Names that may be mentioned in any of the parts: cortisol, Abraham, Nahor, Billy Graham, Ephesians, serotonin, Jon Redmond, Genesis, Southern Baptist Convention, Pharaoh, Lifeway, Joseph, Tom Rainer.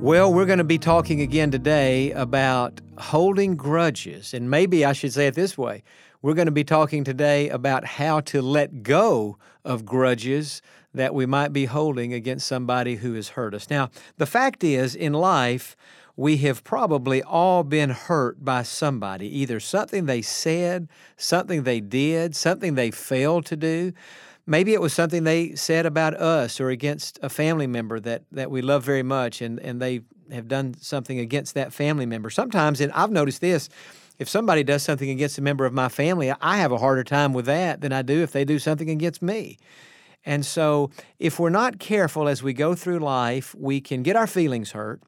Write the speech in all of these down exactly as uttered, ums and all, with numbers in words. Well, we're going to be talking again today about holding grudges, and maybe I should say it this way. We're going to be talking today about how to let go of grudges that we might be holding against somebody who has hurt us. Now, the fact is, in life, we have probably all been hurt by somebody, either something they said, something they did, something they failed to do. Maybe it was something they said about us or against a family member that, that we love very much, and, and they have done something against that family member. Sometimes, and I've noticed this, if somebody does something against a member of my family, I have a harder time with that than I do if they do something against me. And so if we're not careful as we go through life, we can get our feelings hurt,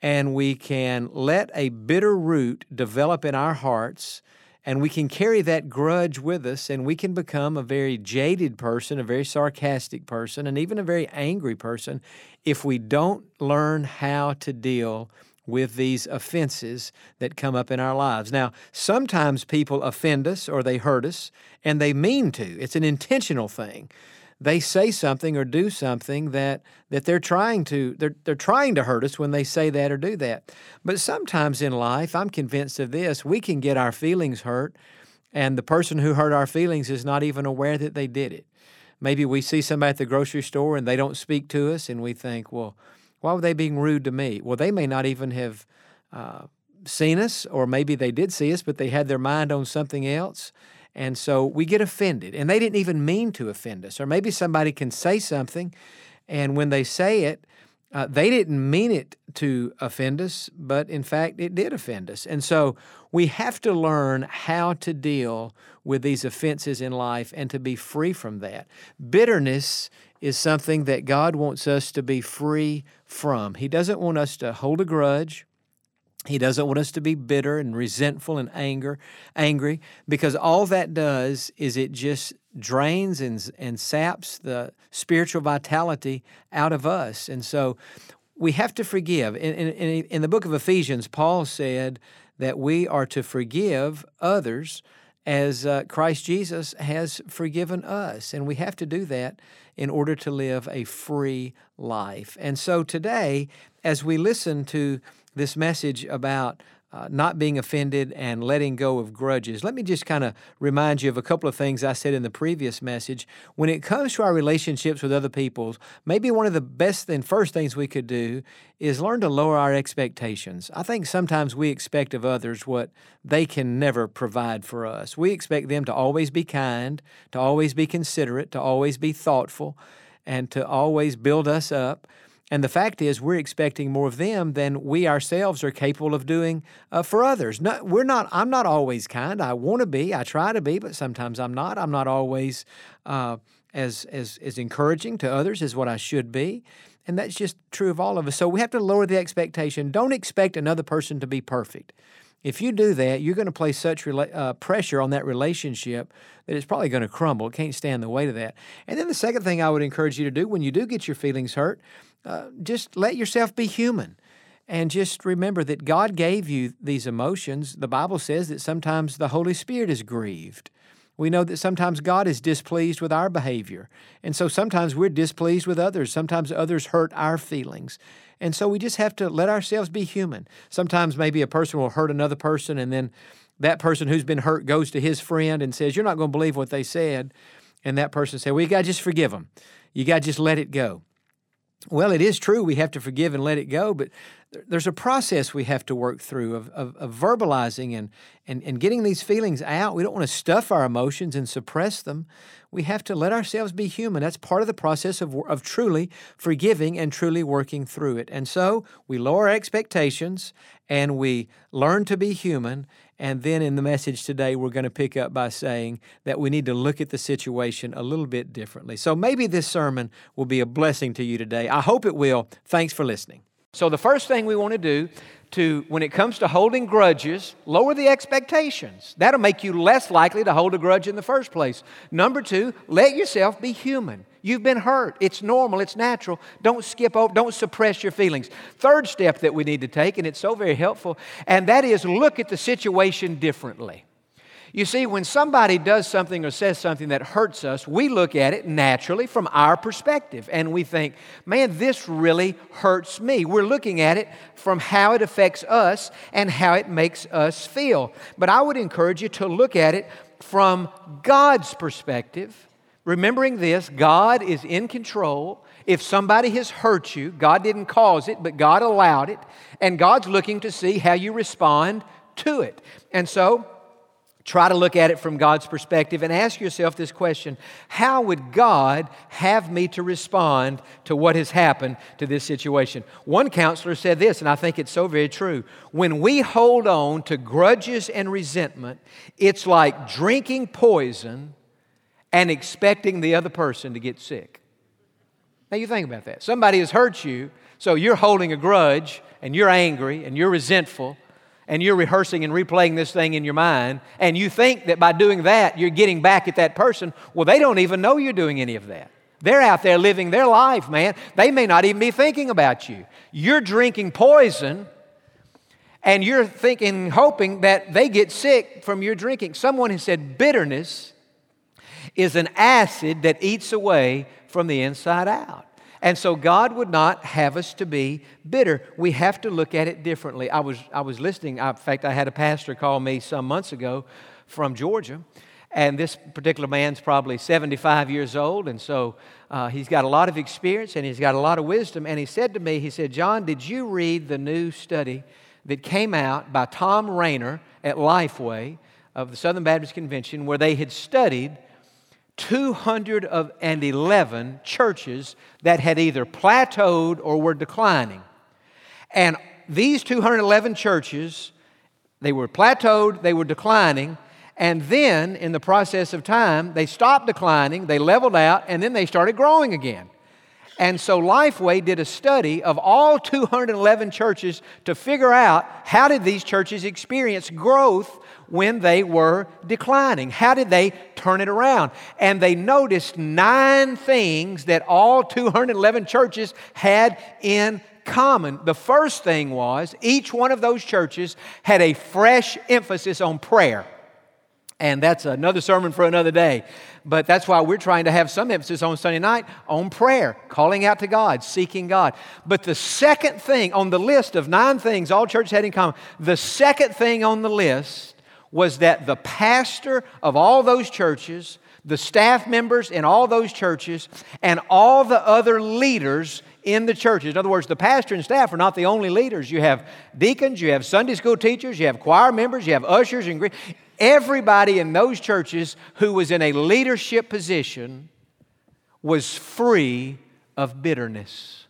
and we can let a bitter root develop in our hearts, and we can carry that grudge with us, and we can become a very jaded person, a very sarcastic person, and even a very angry person if we don't learn how to deal with these offenses that come up in our lives. Now, sometimes people offend us or they hurt us, and they mean to. It's an intentional thing. They say something or do something that that they're trying to they're they're trying to hurt us when they say that or do that. But sometimes in life, I'm convinced of this, we can get our feelings hurt, and the person who hurt our feelings is not even aware that they did it. Maybe we see somebody at the grocery store and they don't speak to us, and we think, well, why were they being rude to me? Well, they may not even have uh, seen us, or maybe they did see us, but they had their mind on something else. And so we get offended, and they didn't even mean to offend us. Or maybe somebody can say something, and when they say it, uh, they didn't mean it to offend us, but in fact, it did offend us. And so we have to learn how to deal with these offenses in life and to be free from that. Bitterness is something that God wants us to be free from. He doesn't want us to hold a grudge. He doesn't want us to be bitter and resentful and anger, angry, because all that does is it just drains and, and saps the spiritual vitality out of us. And so we have to forgive. In, in, in the book of Ephesians, Paul said that we are to forgive others as uh, Christ Jesus has forgiven us. And we have to do that in order to live a free life. And so today, as we listen to this message about uh, not being offended and letting go of grudges, let me just kind of remind you of a couple of things I said in the previous message. When it comes to our relationships with other people, maybe one of the best and first things we could do is learn to lower our expectations. I think sometimes we expect of others what they can never provide for us. We expect them to always be kind, to always be considerate, to always be thoughtful, and to always build us up. And the fact is, we're expecting more of them than we ourselves are capable of doing uh, for others. No, we're not. I'm not always kind. I want to be. I try to be, but sometimes I'm not. I'm not always uh, as as as encouraging to others as what I should be. And that's just true of all of us. So we have to lower the expectation. Don't expect another person to be perfect. If you do that, you're going to place such rela- uh, pressure on that relationship that it's probably going to crumble. It can't stand the weight of that. And then the second thing I would encourage you to do when you do get your feelings hurt, uh, just let yourself be human. And just remember that God gave you these emotions. The Bible says that sometimes the Holy Spirit is grieved. We know that sometimes God is displeased with our behavior. And so sometimes we're displeased with others. Sometimes others hurt our feelings. And so we just have to let ourselves be human. Sometimes maybe a person will hurt another person, and then that person who's been hurt goes to his friend and says, "You're not going to believe what they said." And that person said, "Well, you got to just forgive them. You got to just let it go." Well, it is true we have to forgive and let it go, but there's a process we have to work through of, of, of verbalizing and, and, and getting these feelings out. We don't want to stuff our emotions and suppress them. We have to let ourselves be human. That's part of the process of, of truly forgiving and truly working through it. And so we lower expectations and we learn to be human. And then in the message today, we're going to pick up by saying that we need to look at the situation a little bit differently. So maybe this sermon will be a blessing to you today. I hope it will. Thanks for listening. So the first thing we want to do to, when it comes to holding grudges, lower the expectations. That'll make you less likely to hold a grudge in the first place. Number two, let yourself be human. You've been hurt. It's normal. It's natural. Don't skip over. Don't suppress your feelings. Third step that we need to take, and it's so very helpful, and that is look at the situation differently. You see, when somebody does something or says something that hurts us, we look at it naturally from our perspective, and we think, man, this really hurts me. We're looking at it from how it affects us and how it makes us feel. But I would encourage you to look at it from God's perspective, remembering this, God is in control. If somebody has hurt you, God didn't cause it, but God allowed it, and God's looking to see how you respond to it. And so, try to look at it from God's perspective and ask yourself this question: how would God have me to respond to what has happened to this situation? One counselor said this, and I think it's so very true. When we hold on to grudges and resentment, it's like drinking poison and expecting the other person to get sick. Now you think about that. Somebody has hurt you, so you're holding a grudge, and you're angry, and you're resentful, and you're rehearsing and replaying this thing in your mind, and you think that by doing that, you're getting back at that person. Well, they don't even know you're doing any of that. They're out there living their life, man. They may not even be thinking about you. You're drinking poison, and you're thinking, hoping that they get sick from your drinking. Someone has said bitterness is an acid that eats away from the inside out. And so God would not have us to be bitter. We have to look at it differently. I was I was listening. I, in fact, I had a pastor call me some months ago from Georgia, and this particular man's probably seventy-five years old, and so uh, he's got a lot of experience, and he's got a lot of wisdom. And he said to me, he said, "John, did you read the new study that came out by Tom Rainer at Lifeway of the Southern Baptist Convention, where they had studied two hundred eleven churches that had either plateaued or were declining?" And these two hundred eleven churches, they were plateaued, they were declining, and then in the process of time, they stopped declining, they leveled out, and then they started growing again. And so Lifeway did a study of all two hundred eleven churches to figure out how did these churches experience growth when they were declining. How did they turn it around? And they noticed nine things that all two hundred eleven churches had in common. The first thing was each one of those churches had a fresh emphasis on prayer. And that's another sermon for another day. But that's why we're trying to have some emphasis on Sunday night on prayer, calling out to God, seeking God. But the second thing on the list of nine things all churches had in common, the second thing on the list was that the pastor of all those churches, the staff members in all those churches, and all the other leaders in the churches. In other words, the pastor and staff are not the only leaders. You have deacons, you have Sunday school teachers, you have choir members, you have ushers, and everybody in those churches who was in a leadership position was free of bitterness.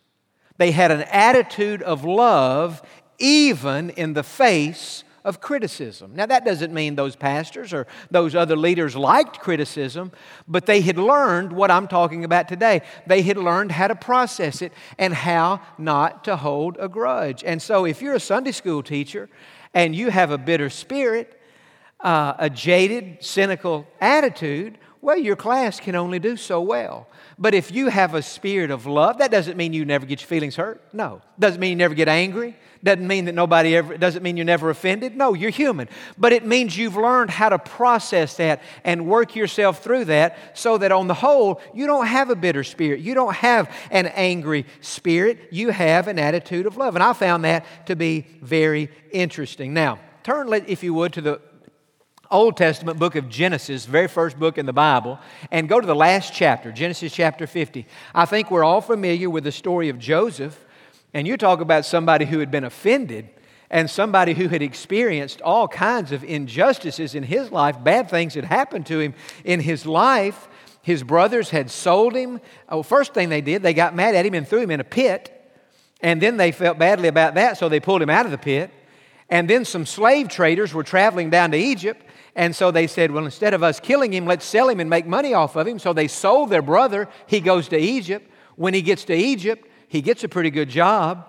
They had an attitude of love even in the face of criticism. Now, that doesn't mean those pastors or those other leaders liked criticism, but they had learned what I'm talking about today. They had learned how to process it and how not to hold a grudge. And so if you're a Sunday school teacher and you have a bitter spirit, Uh, a jaded, cynical attitude, well, your class can only do so well. But if you have a spirit of love, that doesn't mean you never get your feelings hurt. No. Doesn't mean you never get angry. Doesn't mean that nobody ever, doesn't mean you're never offended. No, you're human. But it means you've learned how to process that and work yourself through that so that on the whole, you don't have a bitter spirit. You don't have an angry spirit. You have an attitude of love. And I found that to be very interesting. Now, turn, if you would, to the Old Testament book of Genesis, very first book in the Bible, and go to the last chapter, Genesis chapter fifty. I think we're all familiar with the story of Joseph, and you talk about somebody who had been offended and somebody who had experienced all kinds of injustices in his life. Bad things had happened to him in his life. His brothers had sold him. Oh, first thing they did, they got mad at him and threw him in a pit, and then they felt badly about that, so they pulled him out of the pit. And then some slave traders were traveling down to Egypt, and so they said, well, instead of us killing him, let's sell him and make money off of him. So they sold their brother. He goes to Egypt. When he gets to Egypt, he gets a pretty good job.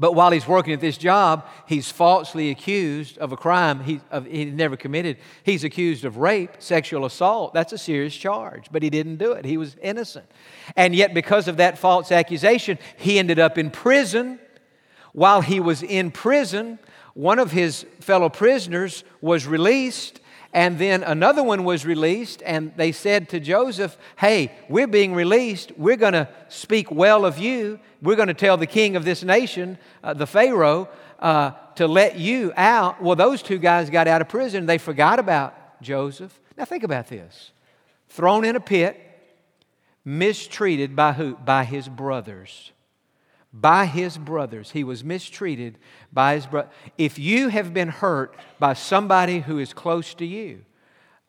But while he's working at this job, he's falsely accused of a crime he, of, he never committed. He's accused of rape, sexual assault. That's a serious charge, but he didn't do it. He was innocent. And yet because of that false accusation, he ended up in prison. While he was in prison, one of his fellow prisoners was released, and then another one was released, and they said to Joseph, hey, we're being released. We're going to speak well of you. We're going to tell the king of this nation, uh, the Pharaoh, uh, to let you out. Well, those two guys got out of prison. They forgot about Joseph. Now think about this. Thrown in a pit, mistreated by who? By his brothers. By his brothers. He was mistreated by his brothers. If you have been hurt by somebody who is close to you,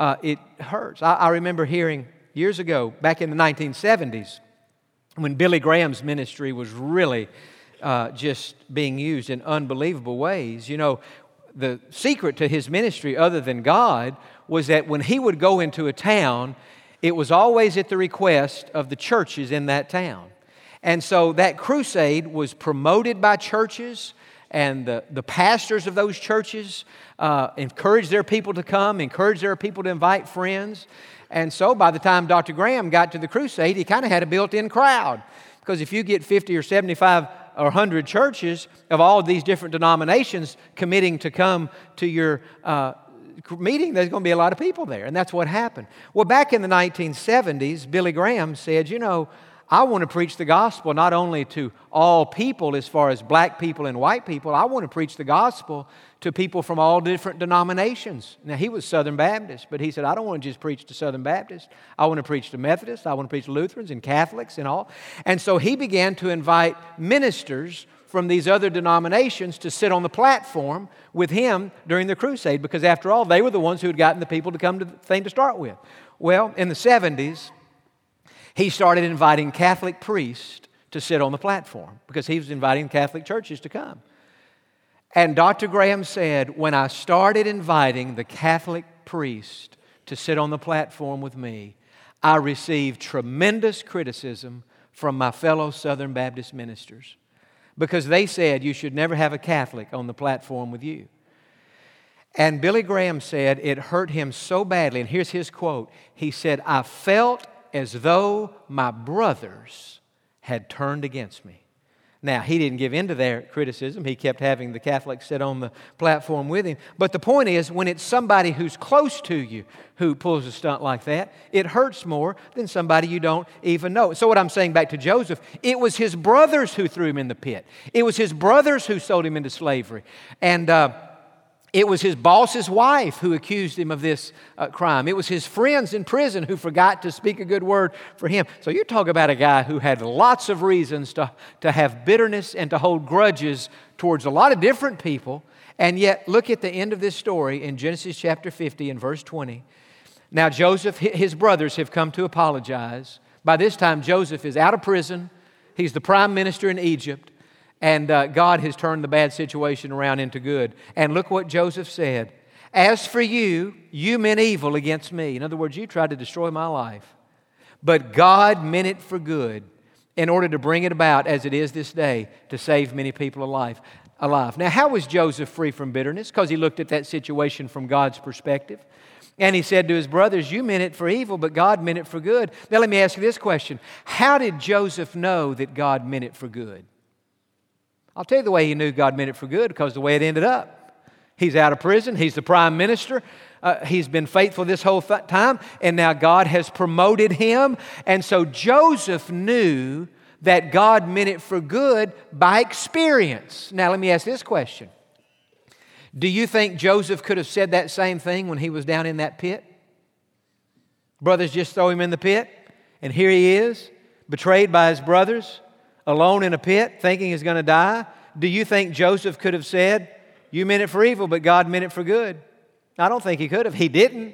uh, it hurts. I, I remember hearing years ago, back in the nineteen seventies, when Billy Graham's ministry was really uh, just being used in unbelievable ways. You know, the secret to his ministry, other than God, was that when he would go into a town, it was always at the request of the churches in that town. And so that crusade was promoted by churches, and the, the pastors of those churches uh, encouraged their people to come, encouraged their people to invite friends. And so by the time Doctor Graham got to the crusade, he kind of had a built-in crowd. Because if you get fifty or seventy-five or one hundred churches of all of these different denominations committing to come to your uh, meeting, there's going to be a lot of people there. And that's what happened. Well, back in the nineteen seventies, Billy Graham said, you know, I want to preach the gospel not only to all people as far as black people and white people. I want to preach the gospel to people from all different denominations. Now, he was Southern Baptist, but he said, I don't want to just preach to Southern Baptists. I want to preach to Methodists. I want to preach to Lutherans and Catholics and all. And so he began to invite ministers from these other denominations to sit on the platform with him during the crusade, because after all, they were the ones who had gotten the people to come to the thing to start with. Well, in the seventies, he started inviting Catholic priests to sit on the platform because he was inviting Catholic churches to come. And Doctor Graham said, when I started inviting the Catholic priest to sit on the platform with me, I received tremendous criticism from my fellow Southern Baptist ministers because they said you should never have a Catholic on the platform with you. And Billy Graham said it hurt him so badly, and here's his quote. He said, I felt as though my brothers had turned against me. Now, he didn't give in to their criticism. He kept having the Catholics sit on the platform with him. But the point is, when it's somebody who's close to you who pulls a stunt like that, it hurts more than somebody you don't even know. So what I'm saying back to Joseph, it was his brothers who threw him in the pit. It was his brothers who sold him into slavery. And uh, It was his boss's wife who accused him of this uh, crime. It was his friends in prison who forgot to speak a good word for him. So you talk about a guy who had lots of reasons to, to have bitterness and to hold grudges towards a lot of different people. And yet, look at the end of this story in Genesis chapter fifty and verse twenty. Now Joseph, his brothers have come to apologize. By this time, Joseph is out of prison. He's the prime minister in Egypt. And uh, God has turned the bad situation around into good. And look what Joseph said. As for you, you meant evil against me. In other words, you tried to destroy my life. But God meant it for good in order to bring it about as it is this day to save many people alive. alive. Now, how was Joseph free from bitterness? Because he looked at that situation from God's perspective. And he said to his brothers, you meant it for evil, but God meant it for good. Now, let me ask you this question. How did Joseph know that God meant it for good? I'll tell you the way he knew God meant it for good, because the way it ended up. He's out of prison. He's the prime minister. Uh, he's been faithful this whole th- time. And now God has promoted him. And so Joseph knew that God meant it for good by experience. Now let me ask this question. Do you think Joseph could have said that same thing when he was down in that pit? Brothers just throw him in the pit. And here he is, betrayed by his brothers, alone in a pit, thinking he's going to die. Do you think Joseph could have said, you meant it for evil, but God meant it for good? I don't think he could have. He didn't.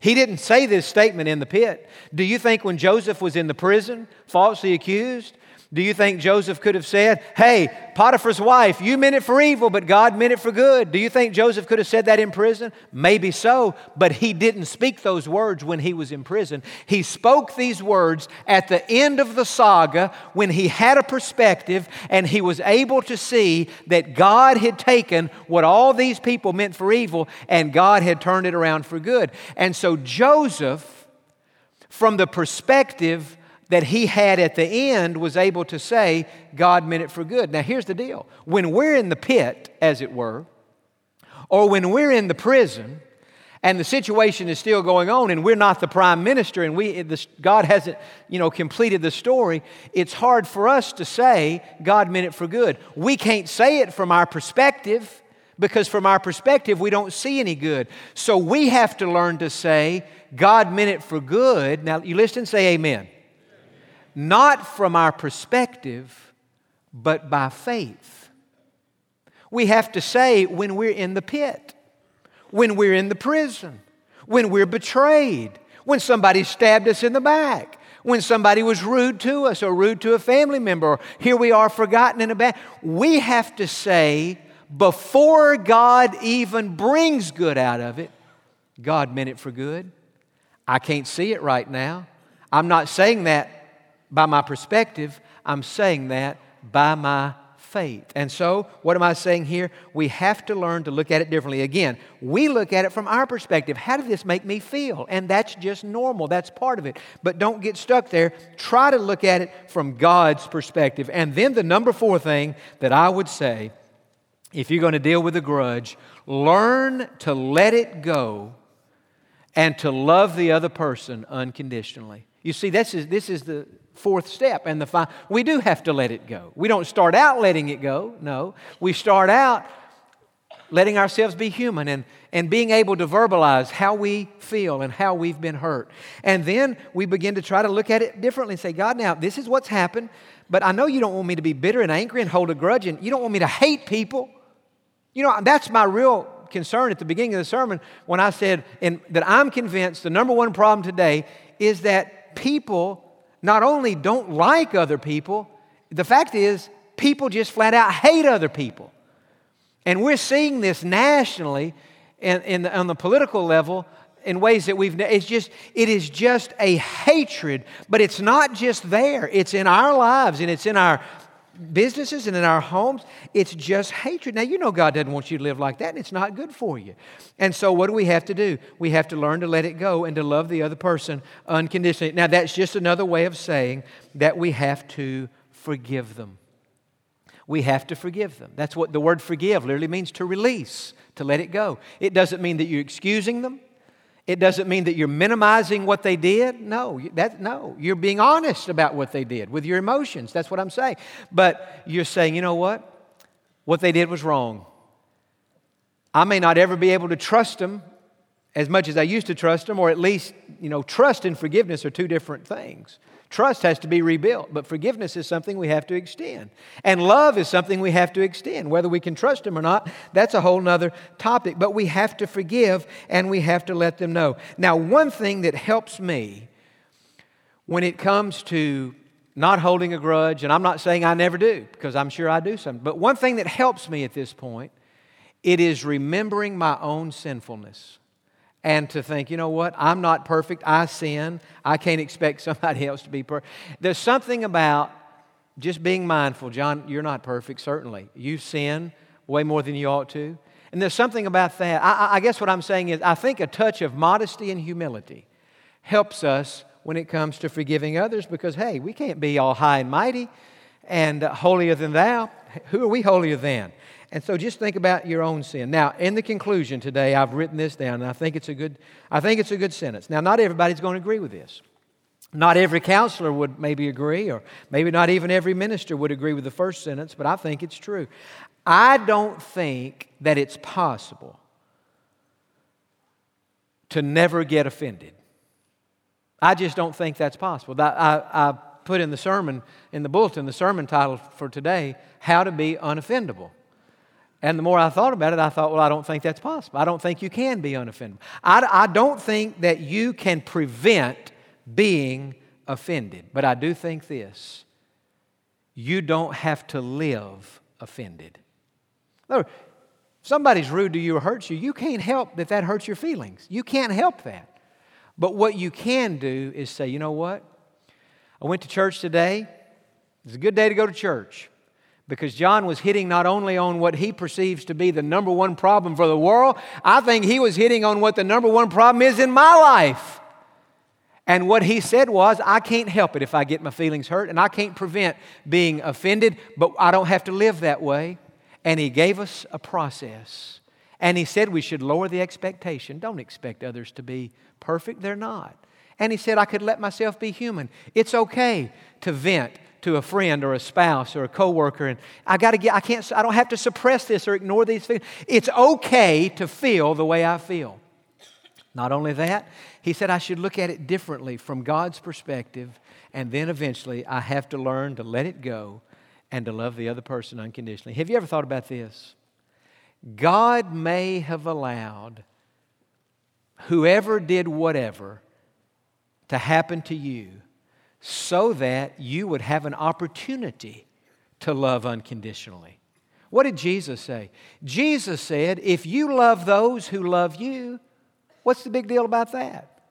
He didn't say this statement in the pit. Do you think when Joseph was in the prison, falsely accused, Do you think Joseph could have said, hey, Potiphar's wife, you meant it for evil, but God meant it for good? Do you think Joseph could have said that in prison? Maybe so, but he didn't speak those words when he was in prison. He spoke these words at the end of the saga when he had a perspective and he was able to see that God had taken what all these people meant for evil and God had turned it around for good. And so Joseph, from the perspective that he had at the end, was able to say, God meant it for good. Now, here's the deal. When we're in the pit, as it were, or when we're in the prison, and the situation is still going on, and we're not the prime minister, and we the, God hasn't, you know, completed the story, it's hard for us to say, God meant it for good. We can't say it from our perspective, because from our perspective, we don't see any good. So we have to learn to say, God meant it for good. Now, you listen, say amen. Not from our perspective, but by faith. We have to say when we're in the pit, when we're in the prison, when we're betrayed, when somebody stabbed us in the back, when somebody was rude to us or rude to a family member, or here we are forgotten in a bag. We have to say before God even brings good out of it, God meant it for good. I can't see it right now. I'm not saying that by my perspective, I'm saying that by my faith. And so, what am I saying here? We have to learn to look at it differently. Again, we look at it from our perspective. How did this make me feel? And that's just normal. That's part of it. But don't get stuck there. Try to look at it from God's perspective. And then the number four thing that I would say, if you're going to deal with a grudge, learn to let it go and to love the other person unconditionally. You see, this is this is the fourth step, and the five, we do have to let it go. We don't start out letting it go. No, we start out letting ourselves be human and, and being able to verbalize how we feel and how we've been hurt. And then we begin to try to look at it differently and say, God, now this is what's happened, but I know you don't want me to be bitter and angry and hold a grudge, and you don't want me to hate people. You know, that's my real concern at the beginning of the sermon when I said and that I'm convinced the number one problem today is that people not only don't like other people, the fact is people just flat out hate other people. And we're seeing this nationally and, and on the political level in ways that we've, it's just, it is just a hatred, but it's not just there. It's in our lives and it's in our businesses and in our homes. It's just hatred. Now, you know God doesn't want you to live like that, and it's not good for you. And so what do we have to do? We have to learn to let it go and to love the other person unconditionally. Now, that's just another way of saying that we have to forgive them. We have to forgive them. That's what the word forgive literally means, to release, to let it go. It doesn't mean that you're excusing them. It doesn't mean that you're minimizing what they did. No, that, no, you're being honest about what they did with your emotions. That's what I'm saying. But you're saying, you know what? What they did was wrong. I may not ever be able to trust them as much as I used to trust them, or at least, you know, trust and forgiveness are two different things. Trust has to be rebuilt, but forgiveness is something we have to extend. And love is something we have to extend. Whether we can trust them or not, that's a whole nother topic. But we have to forgive and we have to let them know. Now, one thing that helps me when it comes to not holding a grudge, and I'm not saying I never do, because I'm sure I do something, but one thing that helps me at this point, it is remembering my own sinfulness. And to think, you know what, I'm not perfect, I sin, I can't expect somebody else to be perfect. There's something about just being mindful, John, you're not perfect, certainly. You sin way more than you ought to. And there's something about that. I, I guess what I'm saying is I think a touch of modesty and humility helps us when it comes to forgiving others because, hey, we can't be all high and mighty and holier than thou. Who are we holier than? And so just think about your own sin. Now, in the conclusion today, I've written this down, and I think it's a good, I think it's a good sentence. Now, not everybody's going to agree with this. Not every counselor would maybe agree, or maybe not even every minister would agree with the first sentence, but I think it's true. I don't think that it's possible to never get offended. I just don't think that's possible. I, I, I put in the sermon, in the bulletin, the sermon title for today, How to Be Unoffendable. And the more I thought about it, I thought, well, I don't think that's possible. I don't think you can be unoffendable. I, I don't think that you can prevent being offended. But I do think this. you don't have to live offended. In other words, if somebody's rude to you or hurts you, you can't help that that hurts your feelings. You can't help that. But what you can do is say, you know what? I went to church today. It's a good day to go to church because John was hitting not only on what he perceives to be the number one problem for the world, I think he was hitting on what the number one problem is in my life. And what he said was, I can't help it if I get my feelings hurt, and I can't prevent being offended, but I don't have to live that way. And he gave us a process. And he said we should lower the expectation. Don't expect others to be perfect. They're not. And he said I could let myself be human. It's okay to vent to a friend or a spouse or a coworker, and I got to get. I can't. I don't have to suppress this or ignore these feelings. It's okay to feel the way I feel. Not only that, he said I should look at it differently from God's perspective, and then eventually I have to learn to let it go and to love the other person unconditionally. Have you ever thought about this? God may have allowed whoever did whatever to happen to you so that you would have an opportunity to love unconditionally. What did Jesus say? Jesus said, if you love those who love you, what's the big deal about that?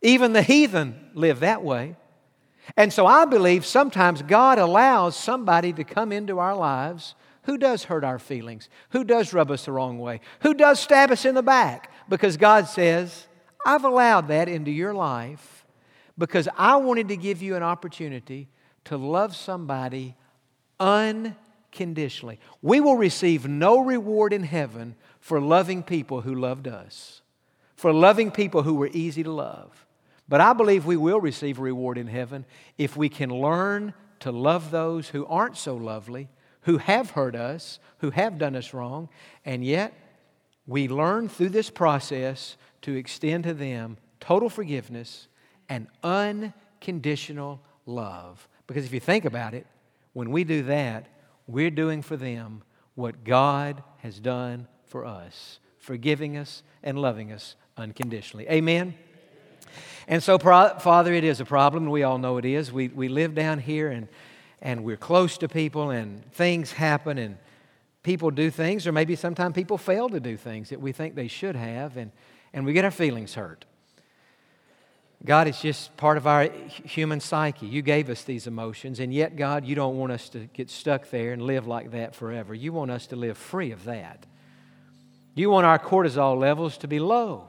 Even the heathen live that way. And so I believe sometimes God allows somebody to come into our lives who does hurt our feelings, who does rub us the wrong way, who does stab us in the back, because God says, I've allowed that into your life because I wanted to give you an opportunity to love somebody unconditionally. We will receive no reward in heaven for loving people who loved us, for loving people who were easy to love. But I believe we will receive a reward in heaven if we can learn to love those who aren't so lovely, who have hurt us, who have done us wrong, and yet we learn through this process to extend to them total forgiveness and unconditional love. Because if you think about it, when we do that, we're doing for them what God has done for us, forgiving us and loving us unconditionally. Amen? And so, Father, it is a problem. We all know it is. We we live down here, and and we're close to people, and things happen, and people do things, or maybe sometimes people fail to do things that we think they should have, and, and we get our feelings hurt. God, it's just part of our human psyche. You gave us these emotions, and yet, God, you don't want us to get stuck there and live like that forever. You want us to live free of that. You want our cortisol levels to be low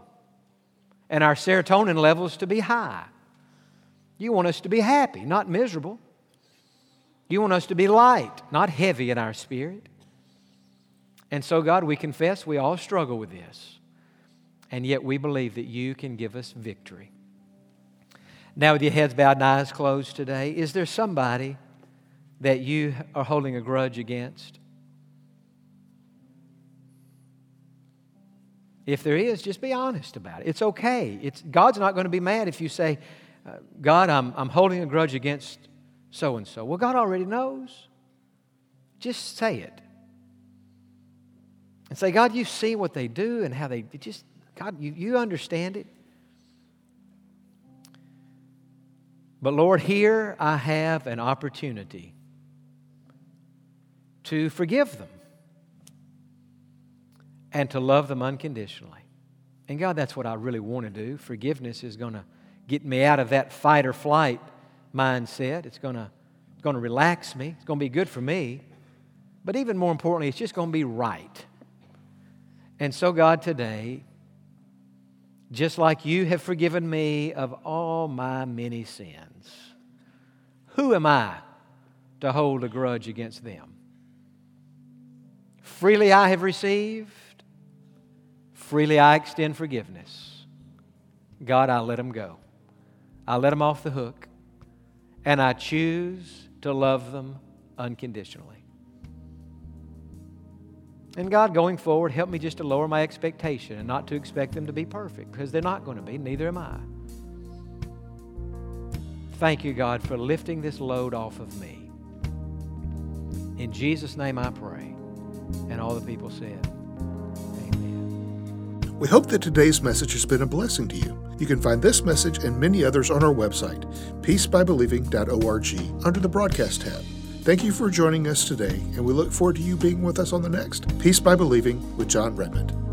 and our serotonin levels to be high. You want us to be happy, not miserable. You want us to be light, not heavy in our spirit. And so, God, we confess we all struggle with this. And yet we believe that you can give us victory. Now, with your heads bowed and eyes closed today, is there somebody that you are holding a grudge against? If there is, just be honest about it. It's okay. It's, God's not going to be mad if you say, God, I'm, I'm holding a grudge against so-and-so. Well, God already knows. Just say it. And say, God, you see what they do and how they just, God, you, you understand it. But Lord, here I have an opportunity to forgive them and to love them unconditionally. And God, that's what I really want to do. Forgiveness is going to get me out of that fight or flight mindset. It's going to, it's going to relax me. It's going to be good for me. But even more importantly, it's just going to be right. And so, God, today, just like you have forgiven me of all my many sins, who am I to hold a grudge against them? Freely I have received, freely I extend forgiveness. God, I let them go. I let them off the hook, and I choose to love them unconditionally. And God, going forward, help me just to lower my expectation and not to expect them to be perfect, because they're not going to be, neither am I. Thank you, God, for lifting this load off of me. In Jesus' name I pray. And all the people said, amen. We hope that today's message has been a blessing to you. You can find this message and many others on our website, peace by believing dot org, under the broadcast tab. Thank you for joining us today, and we look forward to you being with us on the next Peace by Believing with Jon Redmond.